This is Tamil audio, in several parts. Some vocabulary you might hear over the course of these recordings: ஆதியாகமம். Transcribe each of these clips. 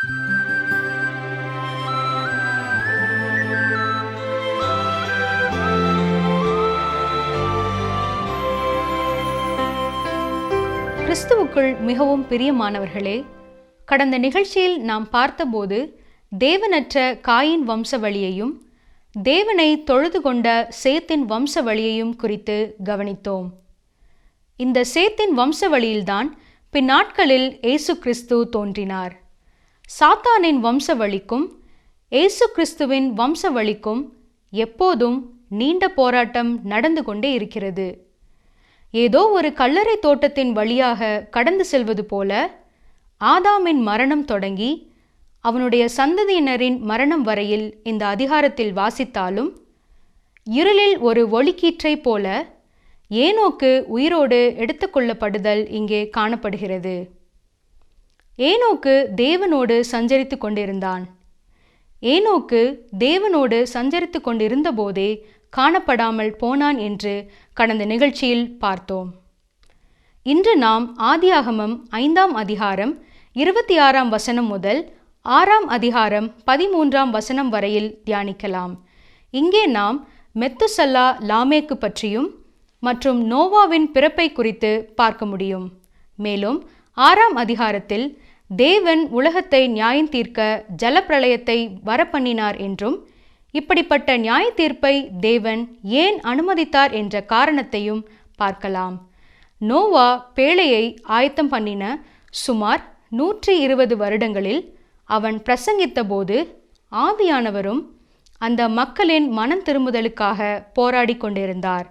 கிறிஸ்துவுக்குள் மிகவும் பிரியமானவர்களே, கடந்த நிகழ்ச்சியில் நாம் பார்த்தபோது தேவனற்ற காயின் வம்சவழியையும் தேவனை தொழுது கொண்ட சேத்தின் வம்சவழியையும் குறித்து கவனித்தோம். இந்த சேத்தின் வம்சவழியில்தான் பின்னாட்களில் இயேசு கிறிஸ்து தோன்றினார். சாத்தானின் வம்சவழிக்கும் இயேசு கிறிஸ்துவின் வம்சவழிக்கும் எப்போதும் நீண்ட போராட்டம் நடந்து கொண்டே இருக்கிறது. ஏதோ ஒரு கல்லறை தோட்டத்தின் வழியாக கடந்து செல்வது போல ஆதாமின் மரணம் தொடங்கி அவனுடைய சந்ததியினரின் மரணம் வரையில் இந்த அதிகாரத்தில் வாசித்தாலும், இருளில் ஒரு ஒளிக்கீற்றை போல ஏனோக்கு உயிரோடு எடுத்துக்கொள்ளப்படுதல் இங்கே காணப்படுகிறது. ஏனோக்கு தேவனோடு சஞ்சரித்து கொண்டிருந்தான். ஏனோக்கு தேவனோடு சஞ்சரித்து கொண்டிருந்த போதே காணப்படாமல் போனான் என்று கடந்த நிகழ்ச்சியில் பார்த்தோம். இன்று நாம் ஆதியாகமம் 5ஆம் அதிகாரம் 26ஆம் வசனம் முதல் 6ஆம் அதிகாரம் 13ஆம் வசனம் வரையில் தியானிக்கலாம். இங்கே நாம் மெத்துசல்லா லாமேக்கு பற்றியும் மற்றும் நோவாவின் பிறப்பை குறித்து பார்க்க முடியும். மேலும் 6ஆம் அதிகாரத்தில் தேவன் உலகத்தை நியாயந்தீர்க்க ஜலப்பிரளயத்தை வரப்பண்ணினார் என்றும், இப்படிப்பட்ட நியாய தீர்ப்பை தேவன் ஏன் அனுமதித்தார் என்ற காரணத்தையும் பார்க்கலாம். நோவா பேழையை ஆயத்தம் பண்ணின சுமார் 120 வருடங்களில் அவன் பிரசங்கித்த போது ஆவியானவரும் அந்த மக்களின் மனம் திரும்புதலுக்காக போராடி கொண்டிருந்தார்.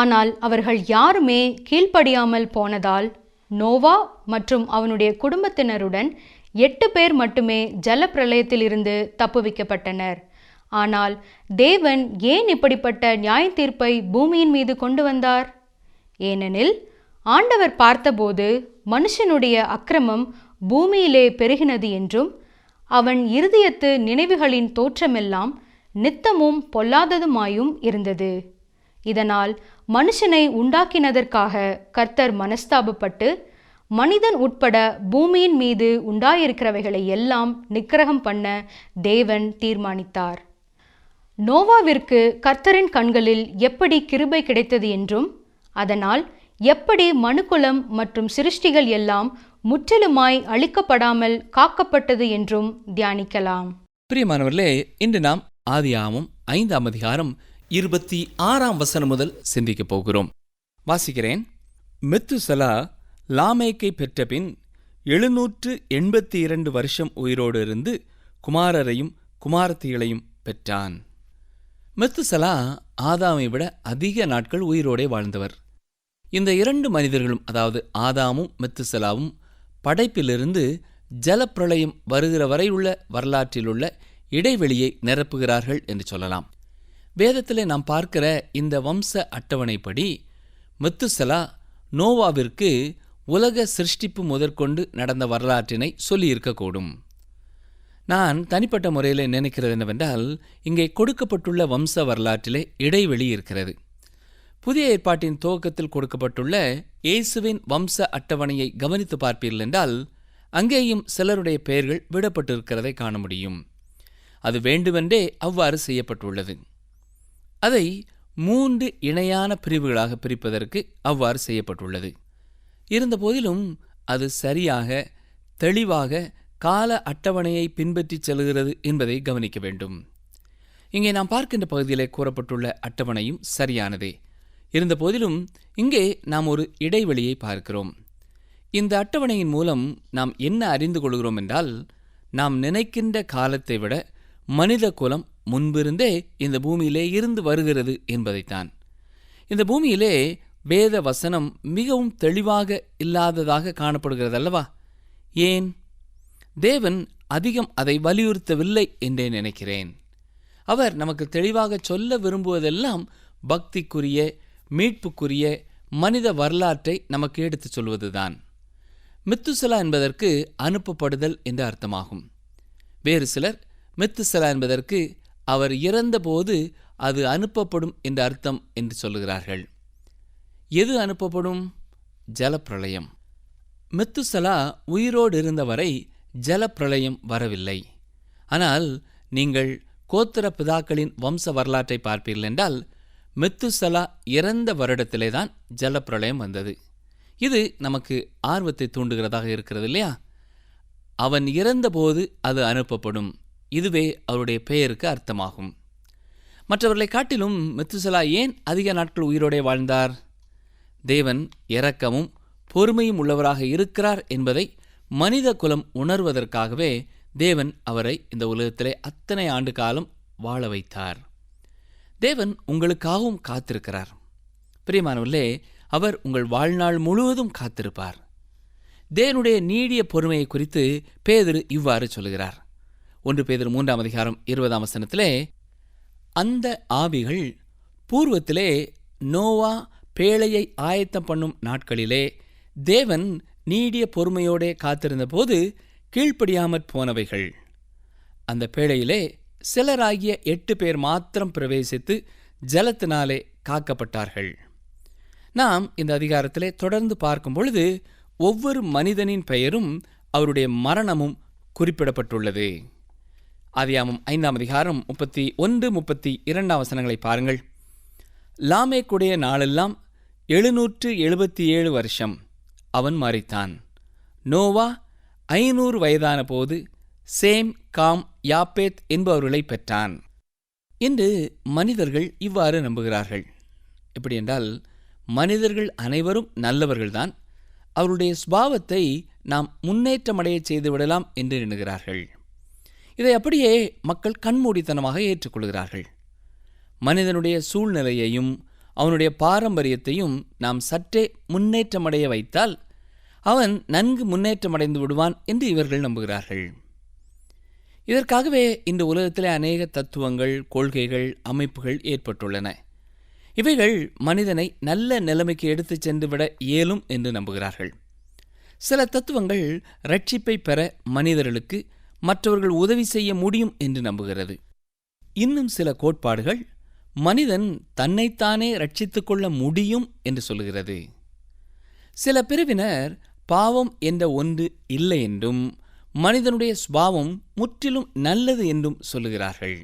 ஆனால் அவர்கள் யாருமே கீழ்ப்படியாமல் போனதால் நோவா மற்றும் அவனுடைய குடும்பத்தினருடன் 8 பேர் மட்டுமே ஜலப்பிரளயத்திலிருந்து தப்புவிக்கப்பட்டனர். ஆனால் தேவன் ஏன் இப்படிப்பட்ட நியாய தீர்ப்பை பூமியின் மீது கொண்டு வந்தார்? ஏனெனில் ஆண்டவர் பார்த்தபோது மனுஷனுடைய அக்கிரமம் பூமியிலே பெருகினது என்றும், அவன் இருதயத்து நினைவுகளின் தோற்றமெல்லாம் நித்தமும் பொல்லாததுமாயும் இருந்தது. இதனால் மனுஷனை உண்டாக்கினதற்காக கர்த்தர் மனஸ்தாபப்பட்டு மனிதன் உட்பட பூமியின் மீது உண்டாயிருக்கிறவைகளை எல்லாம் நிக்கிரகம் பண்ண தேவன் தீர்மானித்தார். நோவாவிற்கு கர்த்தரின் கண்களில் எப்படி கிருபை கிடைத்தது என்றும், அதனால் எப்படி மனுக்குலம் மற்றும் சிருஷ்டிகள் எல்லாம் முற்றிலுமாய் அழிக்கப்படாமல் காக்கப்பட்டது என்றும் தியானிக்கலாம். பிரியமானவர்களே, இன்று நாம் ஆதியாகமம் 5ஆம் அதிகாரம் 26ஆம் வசனம் முதல் சிந்திக்க போகிறோம். வாசிக்கிறேன். மெத்துசலா லாமேக்கை பெற்ற பின் 782 வருஷம் உயிரோடு இருந்து குமாரரையும் குமாரத்திகளையும் பெற்றான். மெத்துசலா ஆதாமை விட அதிக நாட்கள் உயிரோடே வாழ்ந்தவர். இந்த 2 மனிதர்களும், அதாவது ஆதாமும் மெத்துசலாவும், படைப்பிலிருந்து ஜலப்பிரளயம் வருகிற வரை உள்ள வரலாற்றிலுள்ள இடைவெளியை நிரப்புகிறார்கள் என்று சொல்லலாம். வேதத்திலே நாம் பார்க்கிற இந்த வம்ச அட்டவணைப்படி மெத்துசலா நோவாவிற்கு உலக சிருஷ்டிப்பு முதற்கொண்டு நடந்த வரலாற்றினை சொல்லியிருக்கக்கூடும். நான் தனிப்பட்ட முறையில் நினைக்கிறது என்னவென்றால், இங்கே கொடுக்கப்பட்டுள்ள வம்ச வரலாற்றிலே இடைவெளி இருக்கிறது. புதிய ஏற்பாட்டின் துவக்கத்தில் கொடுக்கப்பட்டுள்ள இயேசுவின் வம்ச அட்டவணையை கவனித்து பார்ப்பீர்கள் என்றால், அங்கேயும் சிலருடைய பெயர்கள் விடப்பட்டிருக்கிறதை காண முடியும். அது வேண்டுமென்றே அவ்வாறு செய்யப்பட்டுள்ளது. அதை 3 இணையான பிரிவுகளாக பிரிப்பதற்கு அவ்வாறு செய்யப்பட்டுள்ளது. இருந்தபோதிலும் அது சரியாக தெளிவாக கால அட்டவணையை பின்பற்றி செல்கிறது என்பதை கவனிக்க வேண்டும். இங்கே நாம் பார்க்கின்ற பகுதியிலே கூறப்பட்டுள்ள அட்டவணையும் சரியானதே. இருந்தபோதிலும் இங்கே நாம் ஒரு இடைவெளியை பார்க்கிறோம். இந்த அட்டவணையின் மூலம் நாம் என்ன அறிந்து கொள்கிறோம் என்றால், நாம் நினைக்கின்ற காலத்தை விட மனித குலம் முன்பிருந்தே இந்த பூமியிலே இருந்து வருகிறது என்பதைத்தான். இந்த பூமியிலே வேத வசனம் மிகவும் தெளிவாக இல்லாததாக காணப்படுகிறது அல்லவா? ஏன் தேவன் அதிகம் அதை வலியுறுத்தவில்லை என்றே நினைக்கிறேன். அவர் நமக்கு தெளிவாக சொல்ல விரும்புவதெல்லாம் பக்திக்குரிய மீட்புக்குரிய மனித வரலாற்றை நமக்கு எடுத்துச் சொல்வதுதான். மெத்துசலா என்பதற்கு அனுப்பப்படுதல் என்று அர்த்தமாகும். வேறு சிலர் மெத்துசலா என்பதற்கு அவர் இறந்தபோது அது அனுப்பப்படும் என்ற அர்த்தம் என்று சொல்லுகிறார்கள். எது அனுப்பப்படும்? ஜலப்பிரளயம். மெத்துசலா உயிரோடு இருந்தவரை ஜலப்பிரளயம் வரவில்லை. ஆனால் நீங்கள் கோத்திர பிதாக்களின் வம்ச வரலாற்றை பார்ப்பீர்கள் என்றால் மெத்துசலா இறந்த வருடத்திலே தான் ஜலப்பிரளயம் வந்தது. இது நமக்கு ஆர்வத்தை தூண்டுகிறதாக இருக்கிறது இல்லையா? அவன் இறந்தபோது அது அனுப்பப்படும். இதுவே அவருடைய பெயருக்கு அர்த்தமாகும். மற்றவர்களை காட்டிலும் மெத்துசலா ஏன் அதிக நாட்கள் உயிரோடே வாழ்ந்தார்? தேவன் இரக்கமும் பொறுமையும் உள்ளவராக இருக்கிறார் என்பதை மனித குலம் உணர்வதற்காகவே தேவன் அவரை இந்த உலகத்திலே அத்தனை ஆண்டு காலம் வாழ வைத்தார். தேவன் உங்களுக்காகவும் காத்திருக்கிறார். பிரியமானவர்களே, அவர் உங்கள் வாழ்நாள் முழுவதும் காத்திருப்பார். தேவனுடைய நீடிய பொறுமையை குறித்து பேதுரு இவ்வாறு சொல்கிறார். 1 பேதுரு 3:20 அந்த ஆவிகள் பூர்வத்திலே நோவா பேழையை ஆயத்தம் பண்ணும் நாட்களிலே தேவன் நீடிய பொறுமையோடே காத்திருந்த போது கீழ்ப்படியாமற் போனவைகள். அந்த பேழையிலே சிலராகிய 8 பேர் மாத்திரம் பிரவேசித்து ஜலத்தினாலே காக்கப்பட்டார்கள். நாம் இந்த அதிகாரத்திலே தொடர்ந்து பார்க்கும் பொழுது ஒவ்வொரு மனிதனின் பெயரும் அவருடைய மரணமும் குறிப்பிடப்பட்டுள்ளது. ஆதியாகமம் 5:31-32 பாருங்கள். லாமேக்குடைய நாளெல்லாம் 777 வருஷம் அவன் மரித்தான். நோவா 500 வயதான போது சேம், காம், யாப்பேத் என்பவர்களை பெற்றான். இன்று மனிதர்கள் இவ்வாறு நம்புகிறார்கள். எப்படி என்றால், மனிதர்கள் அனைவரும் நல்லவர்கள்தான், அவருடைய சுபாவத்தை நாம் முன்னேற்றமடைய செய்துவிடலாம் என்று எண்ணுகிறார்கள். இதை அப்படியே மக்கள் கண்மூடித்தனமாக ஏற்றுக்கொள்கிறார்கள். மனிதனுடைய சூழ்நிலையையும் அவனுடைய பாரம்பரியத்தையும் நாம் சற்றே முன்னேற்றமடைய வைத்தால் அவன் நன்கு முன்னேற்றமடைந்து விடுவான் என்று இவர்கள் நம்புகிறார்கள். இதற்காகவே இந்த உலகத்திலே அநேக தத்துவங்கள், கொள்கைகள், அமைப்புகள் ஏற்பட்டுள்ளன. இவைகள் மனிதனை நல்ல நிலைமைக்கு எடுத்துச் சென்றுவிட இயலும் என்று நம்புகிறார்கள். சில தத்துவங்கள் ரட்சிப்பை பெற மனிதர்களுக்கு மற்றவர்கள் உதவி செய்ய முடியும் என்று நம்புகிறது. இன்னும் சில கோட்பாடுகள் மனிதன் தன்னைத்தானே ரட்சித்துக் கொள்ள முடியும் என்று சொல்கிறது. சில பிரிவினர் பாவம் என்ற ஒன்று இல்லை என்றும் மனிதனுடைய சுபாவம் முற்றிலும் நல்லது என்றும் சொல்லுகிறார்கள்.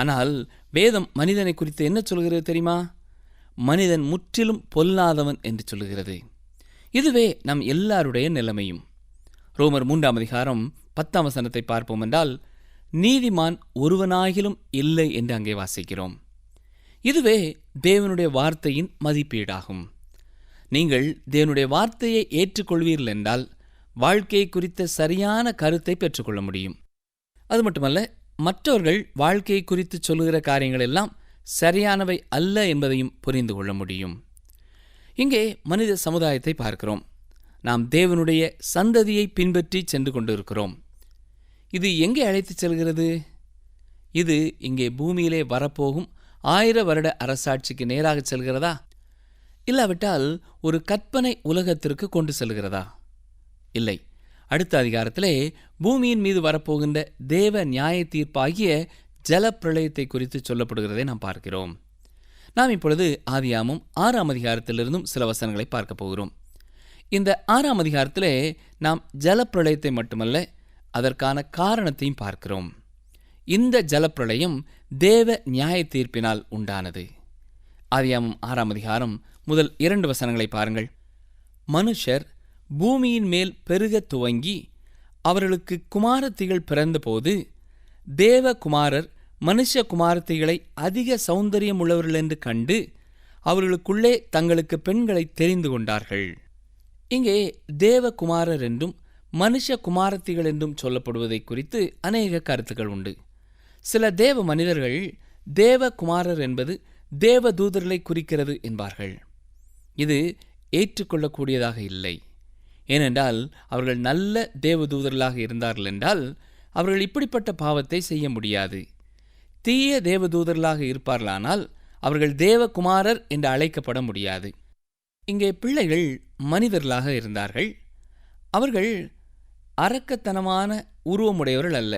ஆனால் வேதம் மனிதனை குறித்து என்ன சொல்கிறது தெரியுமா? மனிதன் முற்றிலும் பொல்லாதவன் என்று சொல்லுகிறது. இதுவே நம் எல்லாருடைய நிலைமையும். ரோமர் 3:10 பார்ப்போம் என்றால், நீதிமான் ஒருவனாகிலும் இல்லை என்று அங்கே வாசிக்கிறோம். இதுவே தேவனுடைய வார்த்தையின் மதிப்பீடாகும். நீங்கள் தேவனுடைய வார்த்தையை ஏற்றுக்கொள்வீர்கள் என்றால் வாழ்க்கையை குறித்த சரியான கருத்தை பெற்றுக்கொள்ள முடியும். அது மட்டுமல்ல, மற்றவர்கள் வாழ்க்கையை குறித்து சொல்லுகிற காரியங்கள் எல்லாம் சரியானவை அல்ல என்பதையும் புரிந்து கொள்ள முடியும். இங்கே மனித சமுதாயத்தை பார்க்கிறோம். நாம் தேவனுடைய சந்ததியை பின்பற்றி சென்று கொண்டிருக்கிறோம். இது எங்கே அழைத்து செல்கிறது? இது இங்கே பூமியிலே வரப்போகும் 1000 வருட அரசாட்சிக்கு நேராக செல்கிறதா, இல்லாவிட்டால் ஒரு கற்பனை உலகத்திற்கு கொண்டு செல்கிறதா? இல்லை. அடுத்த அதிகாரத்திலே பூமியின் மீது வரப்போகின்ற தேவ நியாய தீர்ப்பாகிய ஜல பிரளயத்தை குறித்து சொல்லப்படுகிறதை நாம் பார்க்கிறோம். நாம் இப்பொழுது ஆதியாகமம் 6:6 சில வசனங்களை பார்க்க போகிறோம். இந்த 6 அதிகாரத்திலே நாம் ஜல பிரளயத்தை மட்டுமல்ல, அதற்கான காரணத்தையும் பார்க்கிறோம். இந்த ஜல பிரளயம் தேவ நியாய தீர்ப்பினால் உண்டானது. ஆதியாகமம் 6:1-2 பாருங்கள். மனுஷர் பூமியின் மேல் பெருக துவங்கி அவர்களுக்கு குமாரத்திகள் பிறந்தபோது தேவகுமாரர் மனுஷகுமாரத்திகளை அதிக சௌந்தரியம் உள்ளவர்கள் என்று கண்டு அவர்களுக்குள்ளே தங்களுக்கு பெண்களை தெரிந்து கொண்டார்கள். இங்கே தேவகுமாரர் என்றும் மனுஷகுமாரத்திகள் என்றும் சொல்லப்படுவதை குறித்து அநேக கருத்துக்கள் உண்டு. சில தேவ மனிதர்கள் தேவகுமாரர் என்பது தேவதூதர்களை குறிக்கிறது என்பார்கள். இது ஏற்றுக்கொள்ளக்கூடியதாக இல்லை. ஏனென்றால் அவர்கள் நல்ல தேவதூதர்களாக இருந்தார்கள் என்றால் அவர்கள் இப்படிப்பட்ட பாவத்தை செய்ய முடியாது. தீய தேவதூதர்களாக இருப்பார்களானால் அவர்கள் தேவகுமாரர் என்று அழைக்கப்பட முடியாது. இங்கே பிள்ளைகள் மனிதர்களாக இருந்தார்கள். அவர்கள் அரக்கத்தனமான உருவமுடையவர்கள் அல்ல.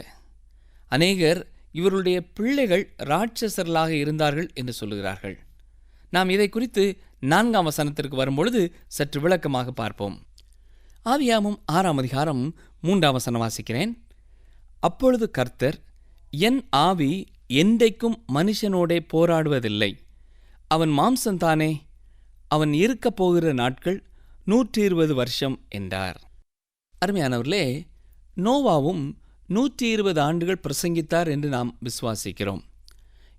அநேகர் இவருடைய பிள்ளைகள் இராட்சசர்களாக இருந்தார்கள் என்று சொல்லுகிறார்கள். நாம் இதை குறித்து 4 வசனத்திற்கு வரும்பொழுது சற்று விளக்கமாக பார்ப்போம். ஆதியாகமம் 6:3 வசனம் வாசிக்கிறேன். அப்பொழுது கர்த்தர், என் ஆவி என்றைக்கும் மனுஷனோடே போராடுவதில்லை, அவன் மாம்சந்தானே, அவன் இருக்கப் போகிற நாட்கள் 120 வருஷம் என்றார். அருமையானவர்களே, நோவாவும் 120 ஆண்டுகள் பிரசங்கித்தார் என்று நாம் விசுவாசிக்கிறோம்.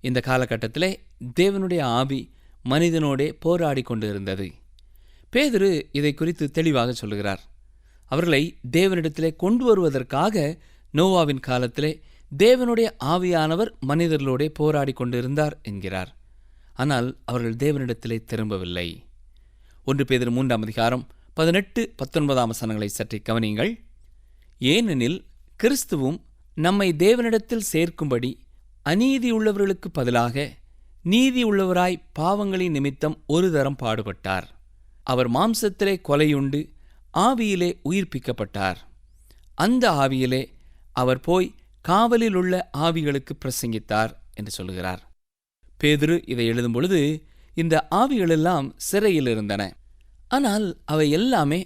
இந்த காலகட்டத்திலே தேவனுடைய ஆவி மனிதனோடே போராடி கொண்டிருந்தது. பேதுரு இதை குறித்து தெளிவாக சொல்கிறார். அவர்களை தேவனிடத்திலே கொண்டு வருவதற்காக நோவாவின் காலத்திலே தேவனுடைய ஆவியானவர் மனிதர்களோடே போராடி கொண்டிருந்தார் என்கிறார். ஆனால் அவர்கள் தேவனிடத்திலே திரும்பவில்லை. 1 பேதுரு 3:18-19 வசனங்களை சற்று கவனியுங்கள். ஏனெனில் கிறிஸ்துவும் நம்மை தேவனிடத்தில் சேர்க்கும்படி அநீதியுள்ளவர்களுக்கு பதிலாக நீதியுள்ளவராய் பாவங்களின் நிமித்தம் ஒரு தரம் பாடுபட்டார். அவர் மாம்சத்திலே கொலையுண்டு ஆவியிலே உயிர்ப்பிக்கப்பட்டார். அந்த ஆவியிலே அவர் போய் காவலில் உள்ள ஆவிகளுக்கு பிரசங்கித்தார் என்று சொல்கிறார். பேதுரு இதை எழுதும் பொழுது இந்த ஆவிகளெல்லாம் சிறையில் இருந்தன. ஆனால் அவை எல்லாமே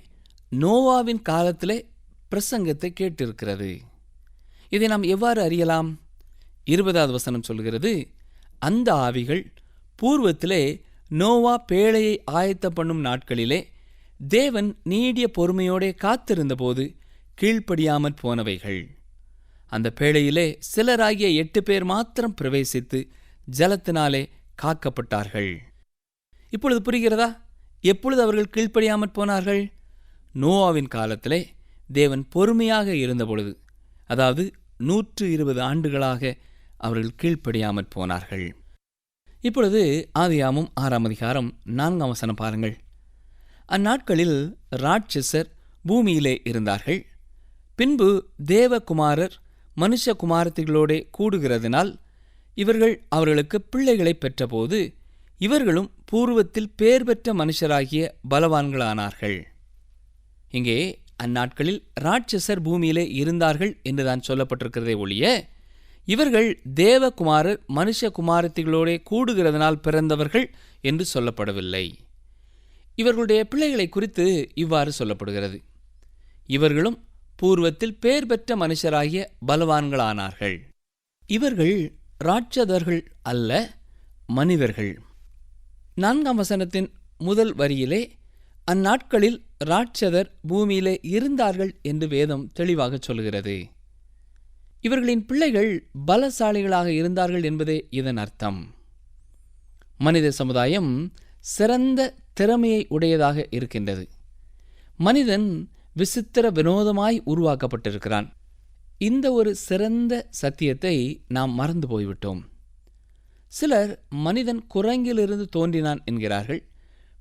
நோவாவின் காலத்திலே பிரசங்கத்தை கேட்டிருக்கிறது. இதை நாம் எவ்வாறு அறியலாம்? 20வது வசனம் சொல்கிறது, அந்த ஆவிகள் பூர்வத்திலே நோவா பேழையை ஆயத்த பண்ணும் நாட்களிலே தேவன் நீடிய பொறுமையோடே காத்திருந்தபோது கீழ்ப்படியாமற் போனவைகள். அந்த பேழையிலே சிலராகிய 8 பேர் மாத்திரம் பிரவேசித்து ஜலத்தினாலே காக்கப்பட்டார்கள். இப்பொழுது புரிகிறதா எப்பொழுது அவர்கள் கீழ்ப்படியாமற் போனார்கள்? நோவாவின் காலத்திலே தேவன் பொறுமையாக இருந்தபொழுது, அதாவது 120 ஆண்டுகளாக அவர்கள் கீழ்ப்படியாமற் போனார்கள். இப்பொழுது ஆதியாகமம் 6:4 வசனம் பாருங்கள். அந்நாட்களில் ராட்சசர் பூமியிலே இருந்தார்கள். பின்பு தேவகுமாரர் மனுஷகுமாரத்திகளோடே கூடுகிறதினால் இவர்கள் அவர்களுக்கு பிள்ளைகளை பெற்றபோது இவர்களும் பூர்வத்தில் பேர் பெற்ற மனுஷராகிய பலவான்களானார்கள். இங்கே அந்நாட்களில் ராட்சசர் பூமியிலே இருந்தார்கள் என்றுதான் சொல்லப்பட்டிருக்கிறதே ஒழிய, இவர்கள் தேவகுமாரர் மனுஷகுமாரத்திகளோடே கூடுகிறதனால் பிறந்தவர்கள் என்று சொல்லப்படவில்லை. இவர்களுடைய பிள்ளைகளை குறித்து இவ்வாறு சொல்லப்படுகிறது, இவர்களும் பூர்வத்தில் பேர் பெற்ற மனுஷராகிய பலவான்களானார்கள். இவர்கள் ராட்சதர்கள் அல்ல, மனிதர்கள். 4வது வசனத்தின் முதல் வரியிலே அந்நாட்களில் ராட்சதர் பூமியிலே இருந்தார்கள் என்று வேதம் தெளிவாக சொல்கிறது. இவர்களின் பிள்ளைகள் பலசாலிகளாக இருந்தார்கள் என்பதே இதன் அர்த்தம். மனித சமுதாயம் சிறந்த திறமையை உடையதாக இருக்கின்றது. மனிதன் விசித்திர வினோதமாய் உருவாக்கப்பட்டிருக்கிறான். இந்த ஒரு சிறந்த சத்தியத்தை நாம் மறந்து போய்விட்டோம். சிலர் மனிதன் குரங்கிலிருந்து தோன்றினான் என்கிறார்கள்.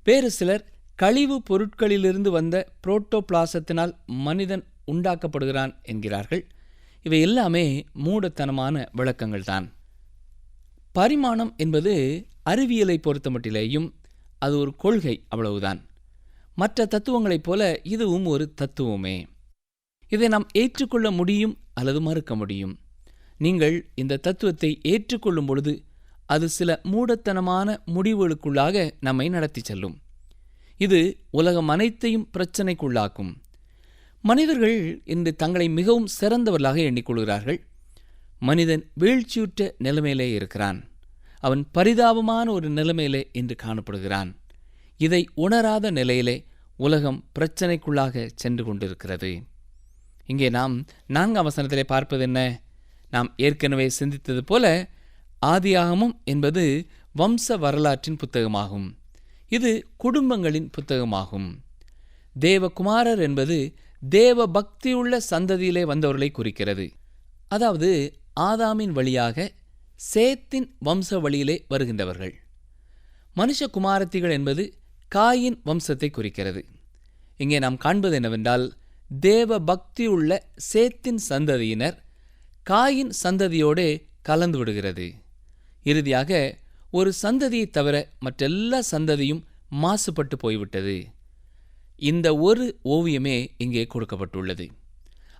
வேறு சிலர் கழிவு பொருட்களிலிருந்து வந்த புரோட்டோபிளாசத்தினால் மனிதன் உண்டாக்கப்படுகிறான் என்கிறார்கள். இவை எல்லாமே மூடத்தனமான விளக்கங்கள்தான். பரிமாணம் என்பது அறிவியலை பொறுத்தமட்டிலேயும் அது ஒரு கொள்கை, அவ்வளவுதான். மற்ற தத்துவங்களைப் போல இதுவும் ஒரு தத்துவமே. இதை நாம் ஏற்றுக்கொள்ள முடியும் அல்லது மறுக்க முடியும். நீங்கள் இந்த தத்துவத்தை ஏற்றுக்கொள்ளும் பொழுது அது சில மூடத்தனமான முடிவுகளுக்குள்ளாக நம்மை நடத்தி செல்லும். இது உலகம் அனைத்தையும் பிரச்சனைக்குள்ளாக்கும். மனிதர்கள் இன்று தங்களை மிகவும் சிறந்தவர்களாக எண்ணிக்கொள்கிறார்கள். மனிதன் வீழ்ச்சியுற்ற நிலைமையிலே இருக்கிறான். அவன் பரிதாபமான ஒரு நிலைமையிலே இன்று காணப்படுகிறான். இதை உணராத நிலையிலே உலகம் பிரச்சனைக்குள்ளாக சென்று கொண்டிருக்கிறது. இங்கே நாம் 4வது வசனத்திலே பார்ப்பது என்ன? நாம் ஏற்கனவே சிந்தித்தது போல ஆதியாகமம் என்பது வம்ச வரலாற்றின் புத்தகமாகும். இது குடும்பங்களின் புத்தகமாகும். தேவகுமாரர் என்பது தேவ பக்தியுள்ள சந்ததியிலே வந்தவர்களை குறிக்கிறது. அதாவது ஆதாமின் வழியாக சேத்தின் வம்ச வழியிலே வருகின்றவர்கள். மனுஷகுமாரத்திகள் என்பது காயின் வம்சத்தை குறிக்கிறது. இங்கே நாம் காண்பது என்னவென்றால், தேவ பக்தியுள்ள சேத்தின் சந்ததியினர் காயின் சந்ததியோடு கலந்து விடுகிறது. இறுதியாக ஒரு சந்ததியை தவிர மற்றெல்லா சந்ததியும் மாசுபட்டு போய்விட்டது. இந்த ஒரு ஓவியமே இங்கே கொடுக்கப்பட்டுள்ளது.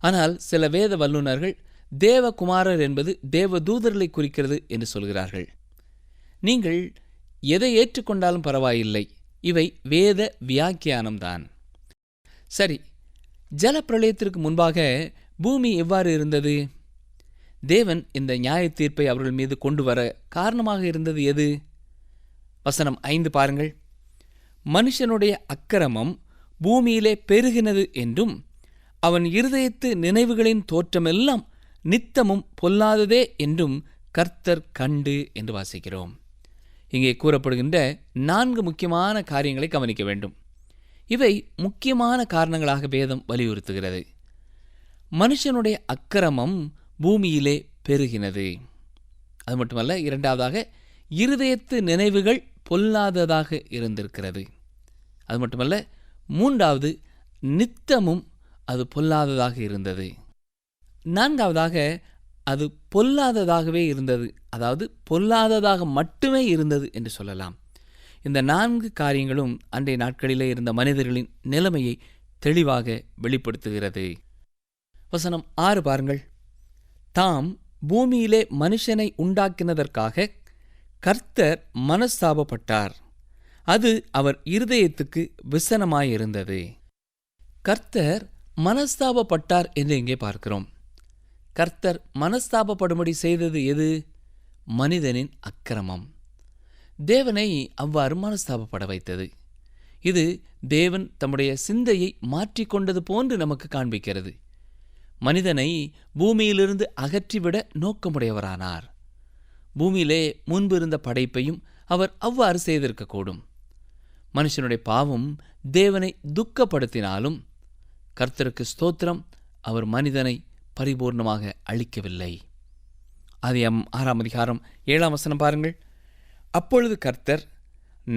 ஆனால் சில வேத வல்லுநர்கள் தேவகுமாரர் என்பது தேவதூதர்களை குறிக்கிறது என்று சொல்கிறார்கள். நீங்கள் எதை ஏற்றுக்கொண்டாலும் பரவாயில்லை, இவை வேத வியாக்கியானம்தான். சரி, ஜலப்பிரளயத்திற்கு முன்பாக பூமி எவ்வாறு இருந்தது? தேவன் இந்த நியாய தீர்ப்பை அவர்கள் மீது கொண்டு வர காரணமாக இருந்தது எது? வசனம் 5 பாருங்கள். மனுஷனுடைய அக்கிரமம் பூமியிலே பெருகினது என்றும் அவன் இருதயத்து நினைவுகளின் தோற்றமெல்லாம் நித்தமும் பொல்லாததே என்றும் கர்த்தர் கண்டு என்று வாசிக்கிறோம். இங்கே கூறப்படுகின்ற 4 முக்கியமான காரியங்களை கவனிக்க வேண்டும். இவை முக்கியமான காரணங்களாக வேதம் வலியுறுத்துகிறது. மனுஷனுடைய அக்கிரமம் பூமியிலே பெருகினது. அது மட்டுமல்ல, இரண்டாவதாக இருதயத்து நினைவுகள் பொல்லாததாக இருந்திருக்கிறது. அது மட்டுமல்ல, மூன்றாவது நித்தமும் அது பொல்லாததாக இருந்தது. நான்காவதாக அது பொல்லாததாகவே இருந்தது, அதாவது பொல்லாததாக மட்டுமே இருந்தது என்று சொல்லலாம். இந்த 4 காரியங்களும் அன்றைய நாட்களிலே இருந்த மனிதர்களின் நிலைமையை தெளிவாக வெளிப்படுத்துகிறது. வசனம் 6 பாருங்கள். தாம் பூமியிலே மனுஷனை உண்டாக்கினதற்காக கர்த்தர் மனஸ்தாபப்பட்டார், அது அவர் இருதயத்துக்கு விசனமாயிருந்தது. கர்த்தர் மனஸ்தாபப்பட்டார் என்று இங்கே பார்க்கிறோம். கர்த்தர் மனஸ்தாபப்படும்படி செய்தது எது? மனிதனின் அக்கிரமம் தேவனை அவ்வாறு மனஸ்தாபப்பட வைத்தது. இது தேவன் தம்முடைய சிந்தையை மாற்றிக்கொண்டது போன்று நமக்கு காண்பிக்கிறது. மனிதனை பூமியிலிருந்து அகற்றிவிட நோக்கமுடையவரானார். பூமியிலே முன்பு இருந்த படைப்பையும் அவர் அவ்வாறு செய்திருக்கக்கூடும். மனுஷனுடைய பாவம் தேவனை துக்கப்படுத்தினாலும் கர்த்தருக்கு ஸ்தோத்திரம், அவர் மனிதனை பரிபூர்ணமாக அழிக்கவில்லை. ஆதியாகமம் 6:7 வசனம் பாருங்கள். அப்பொழுது கர்த்தர்,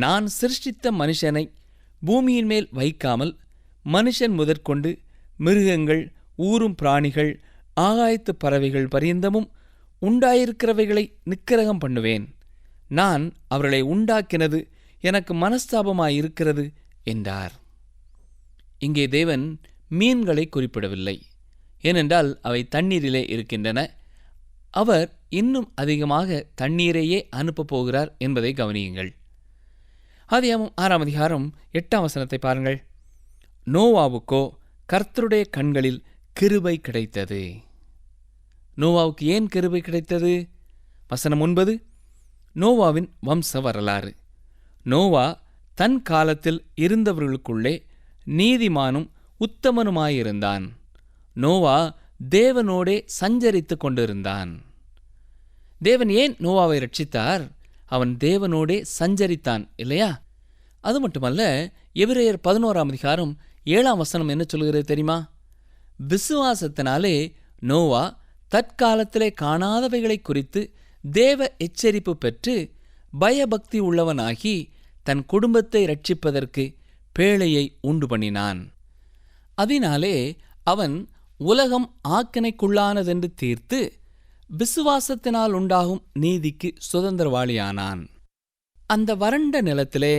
நான் சிருஷ்டித்த மனுஷனை பூமியின் மேல் வைக்காமல் மனுஷன் முதற்கொண்டு மிருகங்கள், ஊரும் பிராணிகள், ஆகாயத்து பறவைகள் பரியந்தமும் உண்டாயிருக்கிறவைகளை நிக்கிரகம் பண்ணுவேன், நான் அவர்களை உண்டாக்கினது எனக்கு மனஸ்தாபமாயிருக்கிறது என்றார். இங்கே தேவன் மீன்களை குறிப்பிடவில்லை, ஏனென்றால் அவை தண்ணீரிலே இருக்கின்றன. அவர் இன்னும் அதிகமாக தண்ணீரையே அனுப்பப் போகிறார் என்பதை கவனியுங்கள். ஆதியாகமம் 6:8 வசனத்தை பாருங்கள். நோவாவுக்கோ கர்த்தருடைய கண்களில் கிருபை கிடைத்தது. நோவாவுக்கு ஏன் கிருபை கிடைத்தது? வசனம் 9. நோவாவின் வம்ச வரலாறு. நோவா தன் காலத்தில் இருந்தவர்களுக்குள்ளே நீதிமானும் உத்தமனுமாயிருந்தான். நோவா தேவனோடே சஞ்சரித்து கொண்டிருந்தான். தேவன் ஏன் நோவாவை ரட்சித்தார்? அவன் தேவனோடே சஞ்சரித்தான், இல்லையா? அது மட்டுமல்ல, எபிரேயர் 11:7 வசனம் என்ன சொல்கிறது தெரியுமா? விசுவாசத்தினாலே நோவா தற்காலத்திலே காணாதவைகளை குறித்து தேவ எச்சரிப்பு பெற்று பயபக்தி உள்ளவனாகி தன் குடும்பத்தை ரட்சிப்பதற்கு பேழையை உண்டு பண்ணினான். அதனாலே அவன் உலகம் ஆக்கினைக்குள்ளானதென்று தீர்த்து விசுவாசத்தினால் உண்டாகும் நீதிக்கு சுதந்திரவாளியானான். அந்த வறண்ட நிலத்திலே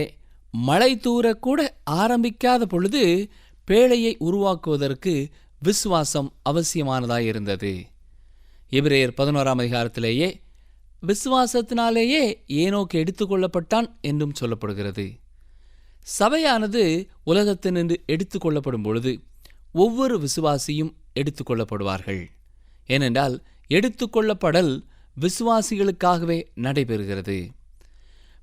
மழை தூர கூட ஆரம்பிக்காத பொழுது பேழையை உருவாக்குவதற்கு விசுவாசம் அவசியமானதாயிருந்தது. எபிரேயர் 11:11 விசுவாசத்தினாலேயே ஏனோக்கு எடுத்துக்கொள்ளப்பட்டான் என்றும் சொல்லப்படுகிறது. சபையானது உலகத்தினின்று எடுத்துக்கொள்ளப்படும் பொழுது ஒவ்வொரு விசுவாசியும் எடுத்துக்கொள்ளப்படுவார்கள். ஏனென்றால் எடுத்துக்கொள்ளப்படல் விசுவாசிகளுக்காகவே நடைபெறுகிறது.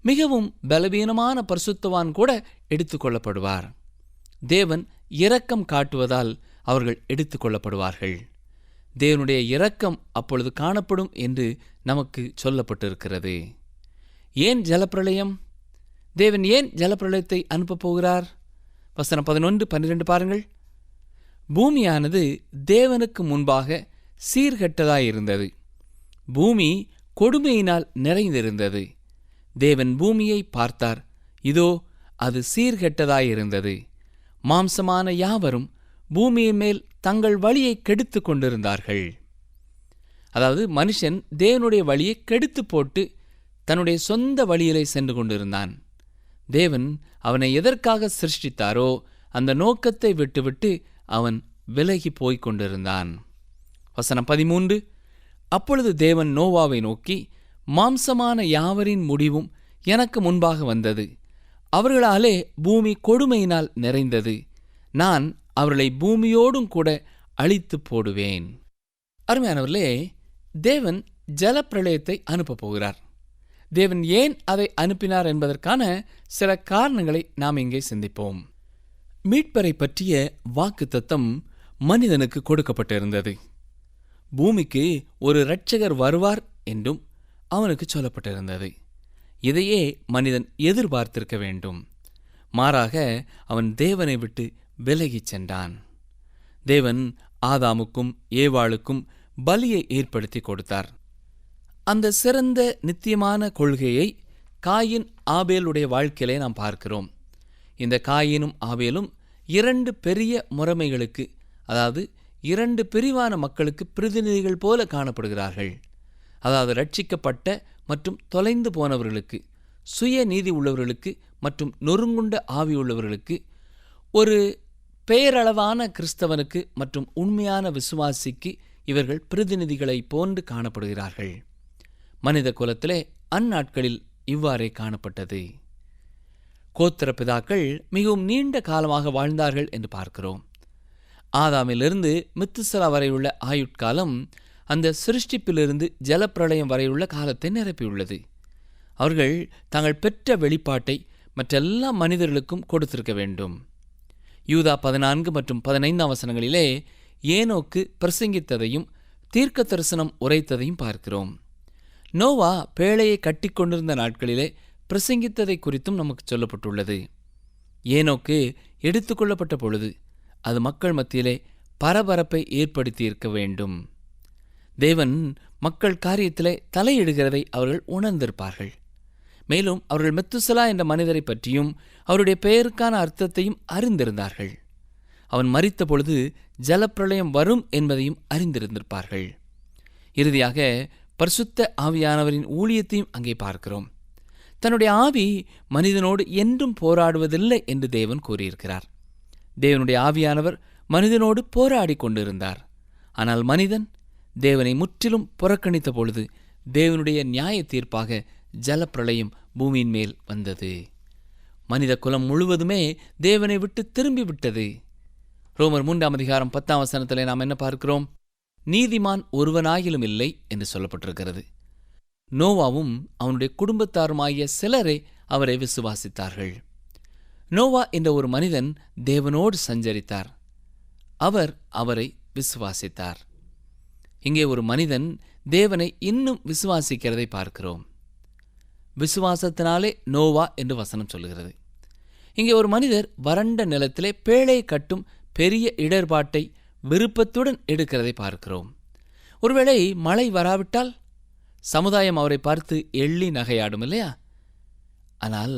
மிகவும் பலவீனமான பரிசுத்தவான் கூட எடுத்துக்கொள்ளப்படுவார். தேவன் இரக்கம் காட்டுவதால் அவர்கள் எடுத்துக்கொள்ளப்படுவார்கள். தேவனுடைய இரக்கம் அப்பொழுது காணப்படும் என்று நமக்கு சொல்லப்பட்டிருக்கிறது. ஏன் ஜலப்பிரளயம்? தேவன் ஏன் ஜலப்பிரளயத்தை அனுப்பப் போகிறார்? வசனம் 11-12 பாருங்கள். பூமியானது தேவனுக்கு முன்பாக சீர்கெட்டதாயிருந்தது, பூமி கொடுமையினால் நிறைந்திருந்தது. தேவன் பூமியை பார்த்தார், இதோ அது சீர்கெட்டதாயிருந்தது, மாம்சமான யாவரும் பூமியின் மேல் தங்கள் வழியை கெடுத்து கொண்டிருந்தார்கள். அதாவது மனுஷன் தேவனுடைய வழியை கெடுத்து போட்டு தன்னுடைய சொந்த வழியிலே சென்று கொண்டிருந்தான். தேவன் அவனை எதற்காக சிருஷ்டித்தாரோ அந்த நோக்கத்தை விட்டுவிட்டு அவன் விலகி போய்க் கொண்டிருந்தான். வசனம் 13. அப்பொழுது தேவன் நோவாவை நோக்கி, மாம்சமான யாவரின் முடிவும் எனக்கு முன்பாக வந்தது, அவர்களாலே பூமி கொடுமையினால் நிறைந்தது, நான் அவர்களை பூமியோடும் கூட அழித்து போடுவேன். அருமையானவர்களே, தேவன் ஜலப்பிரளயத்தை அனுப்பப் போகிறார். தேவன் ஏன் அதை அனுப்பினார் என்பதற்கான சில காரணங்களை நாம் இங்கே சிந்திப்போம். மீட்பரை பற்றிய வாக்குத்தத்தம் மனிதனுக்கு கொடுக்கப்பட்டிருந்தது. பூமிக்கு ஒரு இரட்சகர் வருவார் என்றும் அவனுக்கு சொல்லப்பட்டிருந்தது. இதையே மனிதன் எதிர்பார்த்திருக்க வேண்டும். மாறாக அவன் தேவனை விட்டு விலகிச் சென்றான். தேவன் ஆதாமுக்கும் ஏவாளுக்கும் பலியை ஏற்படுத்தி கொடுத்தார். அந்த சிறந்த நித்தியமான கொள்கையை காயின் ஆபேலுடைய வாழ்க்கையிலே நாம் பார்க்கிறோம். இந்த காயினும் ஆபேலும் இரண்டு பெரிய முறைமைகளுக்கு, அதாவது இரண்டு பிரிவான மக்களுக்கு பிரதிநிதிகள் போல காணப்படுகிறார்கள். அதாவது ரட்சிக்கப்பட்ட மற்றும் தொலைந்து போனவர்களுக்கு, சுய நீதி உள்ளவர்களுக்கு மற்றும் நொறுங்குண்ட ஆவியுள்ளவர்களுக்கு, ஒரு பேரளவான கிறிஸ்தவனுக்கு மற்றும் உண்மையான விசுவாசிக்கு இவர்கள் பிரதிநிதிகளை போன்று காணப்படுகிறார்கள். மனித குலத்திலே அந்நாட்களில் இவ்வாறே காணப்பட்டது. கோத்திர பிதாக்கள் மிகவும் நீண்ட காலமாக வாழ்ந்தார்கள் என்று பார்க்கிறோம். ஆதாமிலிருந்து மித்துசலா வரையுள்ள ஆயுட்காலம் அந்த சிருஷ்டிப்பிலிருந்து ஜலப்பிரளயம் வரையுள்ள காலத்தை நிரப்பியுள்ளது. அவர்கள் தாங்கள் பெற்ற வெளிப்பாட்டை மற்றெல்லா மனிதர்களுக்கும் கொடுத்திருக்க வேண்டும். யூதா 14 மற்றும் 15 வசனங்களிலே ஏனோக்கு பிரசங்கித்ததையும் தீர்க்க தரிசனம் உரைத்ததையும் பார்க்கிறோம். நோவா பேழையை கட்டி கொண்டிருந்த நாட்களிலே பிரசங்கித்ததை குறித்தும் நமக்கு சொல்லப்பட்டுள்ளது. ஏனோக்கு எடுத்துக்கொள்ளப்பட்ட பொழுது அது மக்கள் மத்தியிலே பரபரப்பை ஏற்படுத்தியிருக்க வேண்டும். தேவன் மக்கள் காரியத்திலே தலையிடுகிறதை அவர்கள் உணர்ந்திருப்பார்கள். மேலும் அவர்கள் மெத்துசலா என்ற மனிதரை பற்றியும் அவருடைய பெயருக்கான அர்த்தத்தையும் அறிந்திருந்தார்கள். அவன் மரித்த பொழுது ஜலப்பிரளயம் வரும் என்பதையும் அறிந்திருந்திருப்பார்கள். இறுதியாக பரிசுத்த ஆவியானவரின் ஊழியத்தையும் அங்கே பார்க்கிறோம். தன்னுடைய ஆவி மனிதனோடு என்றும் போராடுவதில்லை என்று தேவன் கூறியிருக்கிறார். தேவனுடைய ஆவியானவர் மனிதனோடு போராடி கொண்டிருந்தார். ஆனால் மனிதன் தேவனை முற்றிலும் புறக்கணித்த பொழுது தேவனுடைய நியாய தீர்ப்பாக ஜலப்பிரளயம் பூமியின் மேல் வந்தது. மனித குலம் முழுவதுமே தேவனை விட்டு திரும்பிவிட்டது. ரோமர் 3:10 வசனத்தில் நாம் என்ன பார்க்கிறோம்? நீதிமான் ஒருவனாயிலும் இல்லை என்று சொல்லப்பட்டிருக்கிறது. நோவாவும் அவனுடைய குடும்பத்தாருமாகிய சிலரே அவரை விசுவாசித்தார்கள். நோவா என்ற ஒரு மனிதன் தேவனோடு சஞ்சரித்தார். அவரை விசுவாசித்தார். இங்கே ஒரு மனிதன் தேவனை இன்னும் விசுவாசிக்கிறதை பார்க்கிறோம். விசுவாசத்தினாலே நோவா என்று வசனம் சொல்கிறது. இங்கே ஒரு மனிதர் வறண்ட நிலத்திலே பேழை கட்டும் பெரிய இடர்பாட்டை விருப்பத்துடன் எடுக்கிறதை பார்க்கிறோம். ஒருவேளை மழை வராவிட்டால் சமுதாயம் அவரை பார்த்து எள்ளி நகையாடும் இல்லையா? ஆனால்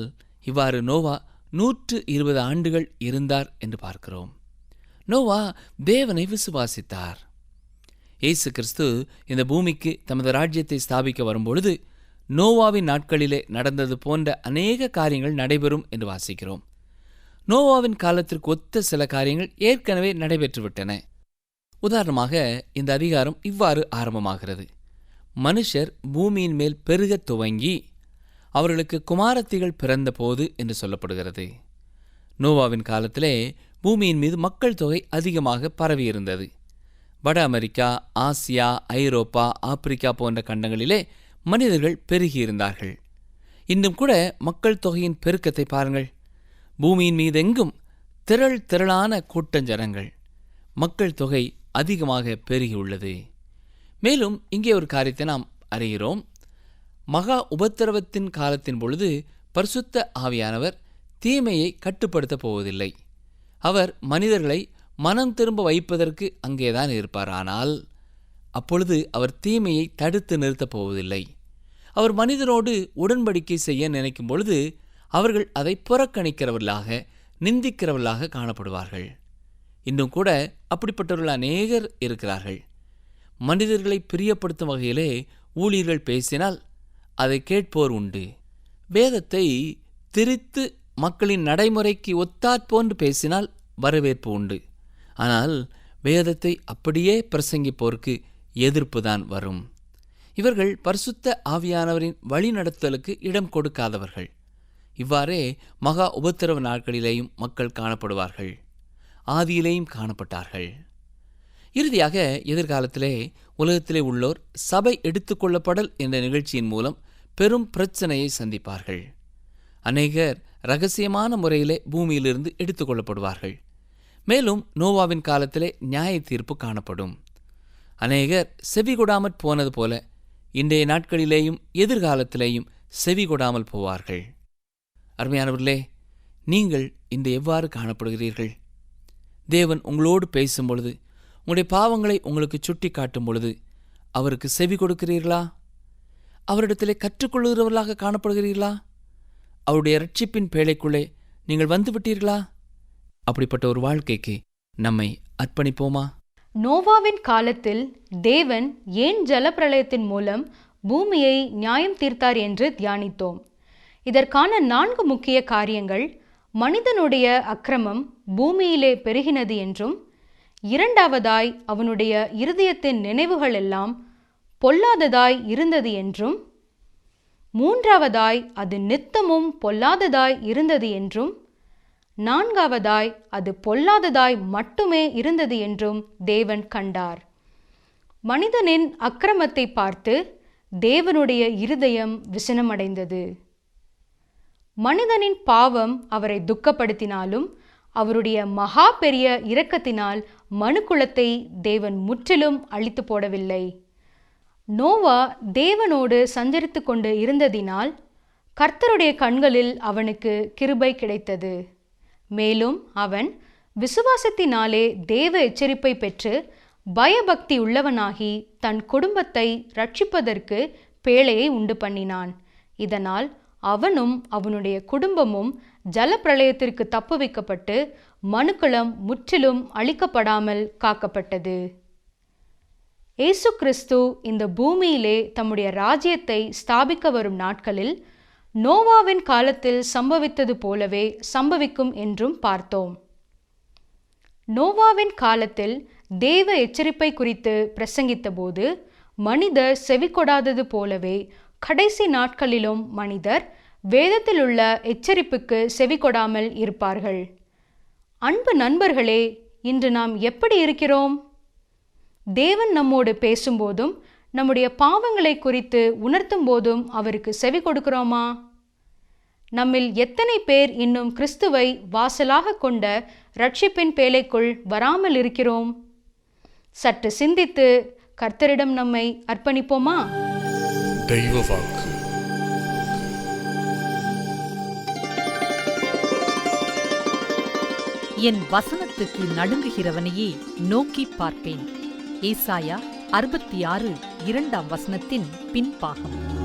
இவ்வாறு நோவா 120 ஆண்டுகள் இருந்தார் என்று பார்க்கிறோம். நோவா தேவனை விசுவாசித்தார். இயேசு கிறிஸ்து இந்த பூமிக்கு தமது ராஜ்யத்தை ஸ்தாபிக்க வரும்பொழுது நோவாவின் நாட்களிலே நடந்தது போன்ற அநேக காரியங்கள் நடைபெறும் என்று வாசிக்கிறோம். நோவாவின் காலத்திற்கு ஒத்த சில காரியங்கள் ஏற்கனவே நடைபெற்றுவிட்டன. உதாரணமாக இந்த அதிகாரம் இவ்வாறு ஆரம்பமாகிறது. மனுஷர் பூமியின் மேல் பெருகத் துவங்கி அவர்களுக்கு குமாரத்திகள் பிறந்த போது என்று சொல்லப்படுகிறது. நோவாவின் காலத்திலே பூமியின் மீது மக்கள் தொகை அதிகமாக பரவியிருந்தது. வட அமெரிக்கா, ஆசியா, ஐரோப்பா, ஆப்பிரிக்கா போன்ற கண்டங்களிலே மனிதர்கள் பெருகியிருந்தார்கள். இன்னும் கூட மக்கள் தொகையின் பெருக்கத்தை பாருங்கள். பூமியின் மீதெங்கும் திரள் திரளான கூட்டஞ்சனங்கள், மக்கள் தொகை அதிகமாக பெருகியுள்ளது. மேலும் இங்கே ஒரு காரியத்தை நாம் அறிகிறோம். மகா உபத்திரவத்தின் காலத்தின் பொழுது பரிசுத்த ஆவியானவர் தீமையை கட்டுப்படுத்தப் போவதில்லை. அவர் மனிதர்களை மனம் திரும்ப வைப்பதற்கு அங்கேதான் இருப்பார். ஆனால் அப்பொழுது அவர் தீமையை தடுத்து நிறுத்தப் போவதில்லை. அவர் மனிதனோடு உடன்படிக்கை செய்ய நினைக்கும் பொழுது அவர்கள் அதை புறக்கணிக்கிறவர்களாக, நிந்திக்கிறவர்களாக காணப்படுவார்கள். இன்னும் கூட அப்படிப்பட்டவர்கள் அநேகர் இருக்கிறார்கள். மனிதர்களை பிரியப்படுத்தும் வகையிலே ஊழியர்கள் பேசினால் அதை கேட்போர் உண்டு. வேதத்தை திரித்து மக்களின் நடைமுறைக்கு ஒத்தாற்போன்று பேசினால் வரவேற்பு உண்டு. ஆனால் வேதத்தை அப்படியே பிரசங்கிப்போருக்கு எதிர்ப்புதான் வரும். இவர்கள் பரிசுத்த ஆவியானவரின் வழிநடத்தலுக்கு இடம் கொடுக்காதவர்கள். இவ்வாறே மகா உபத்திரவ நாட்களிலேயும் மக்கள் காணப்படுவார்கள். ஆதியிலேயும் காணப்பட்டார்கள். இறுதியாக எதிர்காலத்திலே உலகத்திலே உள்ளோர் சபை எடுத்துக்கொள்ளப்படல் என்ற நிகழ்ச்சியின் மூலம் பெரும் பிரச்சனையை சந்திப்பார்கள். அநேகர் இரகசியமான முறையிலே பூமியிலிருந்து எடுத்துக்கொள்ளப்படுவார்கள். மேலும் நோவாவின் காலத்திலே நியாய தீர்ப்பு காணப்படும். அநேகர் செவிகொடாமற் போனது போல இன்றைய நாட்களிலேயும் எதிர்காலத்திலேயும் செவிகொடாமல் போவார்கள். அருமையானவர்களே, நீங்கள் இன்று எவ்வாறு காணப்படுகிறீர்கள்? தேவன் உங்களோடு பேசும் பொழுது, உங்களுடைய பாவங்களை உங்களுக்கு சுட்டி காட்டும் பொழுது அவருக்கு செவி கொடுக்கிறீர்களா? அவரிடத்திலே கற்றுக்கொள்கிறவர்களாக காணப்படுகிறீர்களா? அவருடைய ரட்சிப்பின் பேழைக்குள்ளே நீங்கள் வந்துவிட்டீர்களா? அப்படிப்பட்ட ஒரு வாழ்க்கைக்கு நம்மை அர்ப்பணிப்போமா? நோவாவின் காலத்தில் தேவன் ஏன் ஜலப்பிரளயத்தின் மூலம் பூமியை நியாயம் தீர்த்தார் என்று தியானித்தோம். இதற்கான 4 முக்கிய காரியங்கள்: மனிதனுடைய அக்கிரமம் பூமியிலே பெருகினது என்றும், இரண்டாவதாய் அவனுடைய இருதயத்தின் நினைவுகள் எல்லாம் பொல்லாததாய் இருந்தது என்றும், மூன்றாவதாய் அது நித்தமும் பொல்லாததாய் இருந்தது என்றும், நான்காவதாய் அது பொல்லாததாய் மட்டுமே இருந்தது என்றும் தேவன் கண்டார். மனிதனின் அக்கிரமத்தை பார்த்து தேவனுடைய இருதயம் விசனமடைந்தது. மனிதனின் பாவம் அவரை துக்கப்படுத்தினாலும் அவருடைய மகா பெரிய இரக்கத்தினால் மனுக்குலத்தை தேவன் முற்றிலும் அழித்து போடவில்லை. நோவா தேவனோடு சஞ்சரித்து கொண்டு இருந்ததினால் கர்த்தருடைய கண்களில் அவனுக்கு கிருபை கிடைத்தது. மேலும் அவன் விசுவாசத்தினாலே தேவ எச்சரிப்பை பெற்று பயபக்தி உள்ளவனாகி தன் குடும்பத்தை ரட்சிப்பதற்கு பேழையை உண்டு பண்ணினான். இதனால் அவனும் அவனுடைய குடும்பமும் ஜலப்பிரளயத்திற்கு தப்புவிக்கப்பட்டு மனுக்குலம் முற்றிலும் அழிக்கப்படாமல் காக்கப்பட்டது. இயேசு கிறிஸ்து இந்த பூமியிலே தம்முடைய ராஜ்யத்தை ஸ்தாபிக்க வரும் நாட்களில் நோவாவின் காலத்தில் சம்பவித்தது போலவே சம்பவிக்கும் என்றும் பார்த்தோம். நோவாவின் காலத்தில் தேவ எச்சரிப்பை குறித்து பிரசங்கித்த போது மனிதர் செவிகொடாதது போலவே கடைசி நாட்களிலும் மனிதர் வேதத்திலுள்ள எச்சரிப்புக்கு செவிகொடாமல் இருப்பார்கள். அன்பு நண்பர்களே, இன்று நாம் எப்படி இருக்கிறோம்? தேவன் நம்மோடு பேசும்போதும் நம்முடைய பாவங்களை குறித்து உணர்த்தும் போதும் அவருக்கு செவி கொடுக்கிறோமா? நம்மில் எத்தனை பேர் இன்னும் கிறிஸ்துவை வாசலாக கொண்ட ரட்சிப்பின் பேழைக்குள் வராமல் இருக்கிறோம்? சற்று சிந்தித்து கர்த்தரிடம் நம்மை அர்ப்பணிப்போமா? தெய்வ வாக்கு. என் வசனத்துக்கு நடுங்குகிறவனையே நோக்கி பார்ப்பேன். ஏசாயா 66:2 பின்பாகம்.